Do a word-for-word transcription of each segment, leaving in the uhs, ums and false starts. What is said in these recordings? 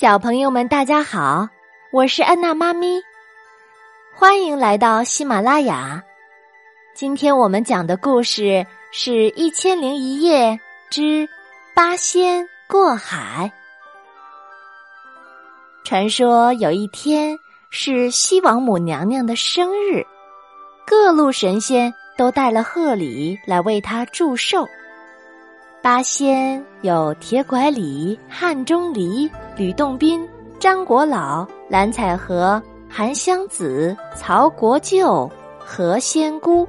小朋友们大家好，我是安娜妈咪，欢迎来到喜马拉雅。今天我们讲的故事是《一千零一夜之八仙过海》。传说有一天是西王母娘娘的生日，各路神仙都带了贺礼来为她祝寿。八仙有铁拐李、汉钟离、吕洞宾、张果老、蓝采和、韩湘子、曹国舅、何仙姑，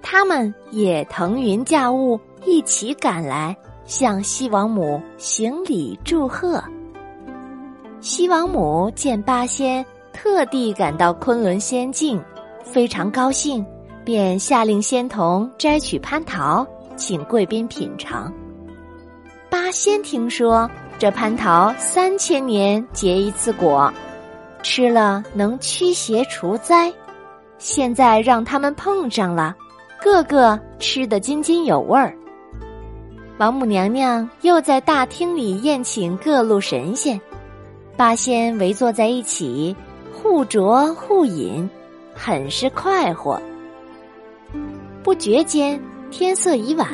他们也腾云驾雾一起赶来，向西王母行礼祝贺。西王母见八仙特地赶到昆仑仙境，非常高兴，便下令仙童摘取蟠桃，请贵宾品尝。八仙听说这蟠桃三千年结一次果，吃了能驱邪除灾，现在让他们碰上了，个个吃得津津有味儿。王母娘娘又在大厅里宴请各路神仙，八仙围坐在一起，互酌互饮，很是快活。不觉间天色已晚，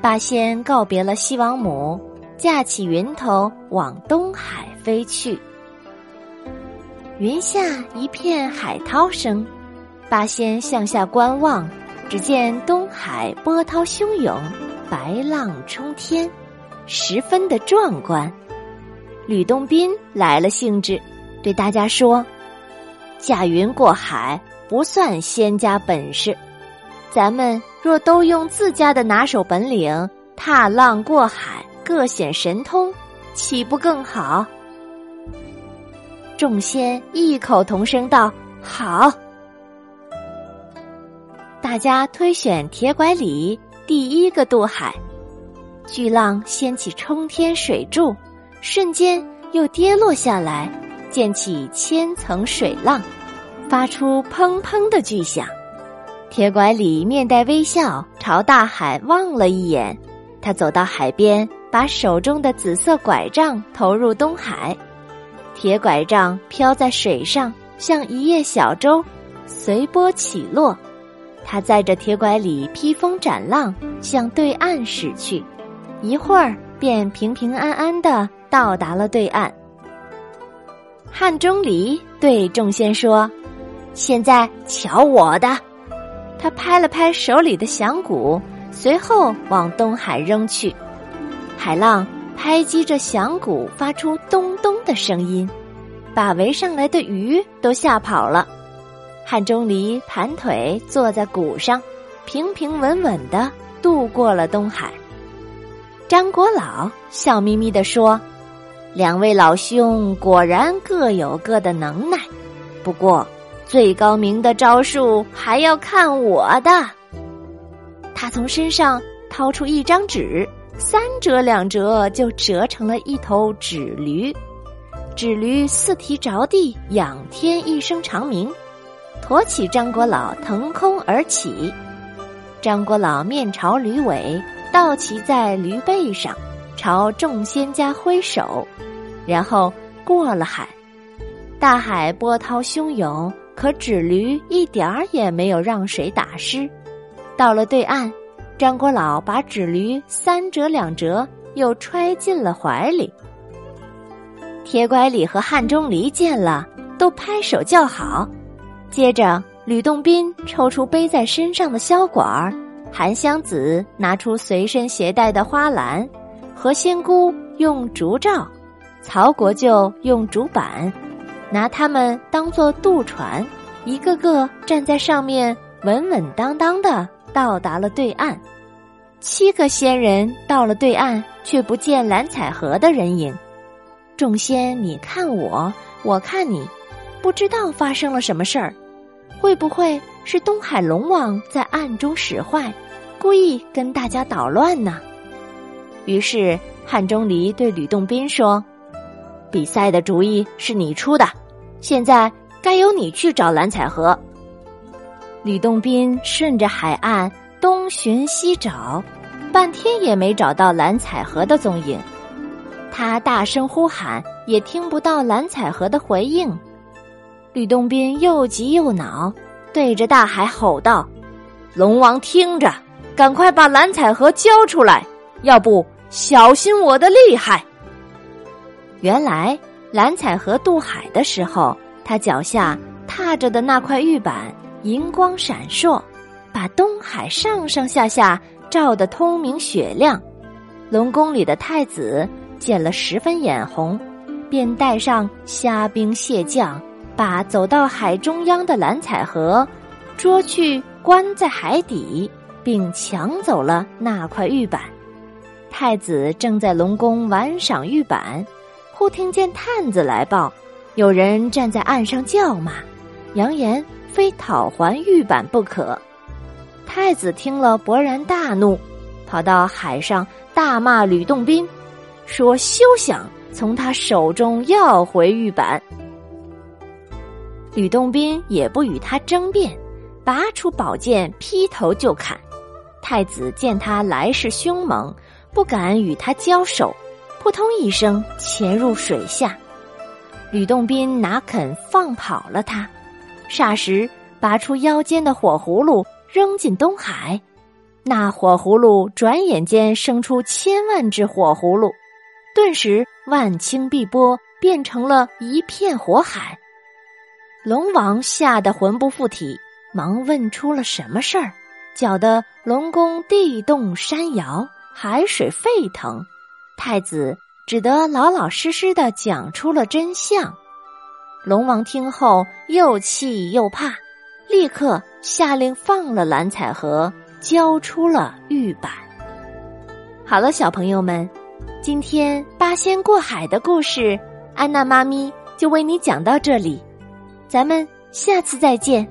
八仙告别了西王母，架起云头往东海飞去。云下一片海涛声，八仙向下观望，只见东海波涛汹涌，白浪冲天，十分的壮观。吕洞宾来了兴致，对大家说：驾云过海不算仙家本事，咱们若都用自家的拿手本领踏浪过海，各显神通，岂不更好？众仙异口同声道：好！大家推选铁拐李第一个渡海，巨浪掀起冲天水柱，瞬间又跌落下来，溅起千层水浪，发出砰砰的巨响。铁拐李面带微笑，朝大海望了一眼，他走到海边，把手中的紫色拐杖投入东海，铁拐杖飘在水上，像一叶小舟，随波起落。他载着铁拐李披风斩浪，向对岸驶去，一会儿便平平安安地到达了对岸。汉钟离对众仙说：现在瞧我的！他拍了拍手里的响鼓，随后往东海扔去。海浪拍击着响鼓，发出咚咚的声音，把围上来的鱼都吓跑了。汉钟离盘腿坐在鼓上，平平稳稳地渡过了东海。张果老笑眯眯地说：两位老兄果然各有各的能耐，不过最高明的招数还要看我的。他从身上掏出一张纸，三折两折就折成了一头纸驴。纸驴四蹄着地，仰天一声长鸣，驮起张果老腾空而起。张果老面朝驴尾，倒骑在驴背上，朝众仙家挥手，然后过了海。大海波涛汹涌，可纸驴一点儿也没有让水打湿。到了对岸，张果老把纸驴三折两折又揣进了怀里。铁拐李和汉钟离见了，都拍手叫好。接着吕洞宾抽出背在身上的箫管，韩湘子拿出随身携带的花篮，何仙姑用竹罩，曹国舅用竹板，拿它们当作渡船，一个个站在上面，稳稳当当地到达了对岸。七个仙人到了对岸，却不见蓝采和的人影。众仙你看我，我看你，不知道发生了什么事儿，会不会是东海龙王在暗中使坏，故意跟大家捣乱呢？于是汉钟离对吕洞宾说：比赛的主意是你出的，现在该由你去找蓝采和。吕洞宾顺着海岸东寻西找，半天也没找到蓝采和的踪影。他大声呼喊，也听不到蓝采和的回应。吕洞宾又急又恼，对着大海吼道：“龙王听着，赶快把蓝采和交出来，要不小心我的厉害！”原来蓝采和渡海的时候，他脚下踏着的那块玉板银光闪烁，把东海上上下下照得通明雪亮。龙宫里的太子见了十分眼红，便带上虾兵蟹将，把走到海中央的蓝采和捉去，关在海底，并抢走了那块玉板。太子正在龙宫玩赏玉板，忽听见探子来报，有人站在岸上叫骂，扬言非讨还玉板不可。太子听了勃然大怒，跑到海上大骂吕洞宾，说休想从他手中要回玉板。吕洞宾也不与他争辩，拔出宝剑劈头就砍。太子见他来势凶猛，不敢与他交手，扑通一声潜入水下。吕洞宾哪肯放跑了他，霎时拔出腰间的火葫芦扔进东海。那火葫芦转眼间生出千万只火葫芦，顿时万顷碧波变成了一片火海。龙王吓得魂不附体，忙问出了什么事儿，搅得龙宫地动山摇，海水沸腾。太子只得老老实实地讲出了真相。龙王听后又气又怕，立刻下令放了蓝采和，交出了玉板。好了，小朋友们，今天八仙过海的故事，安娜妈咪就为你讲到这里，咱们下次再见。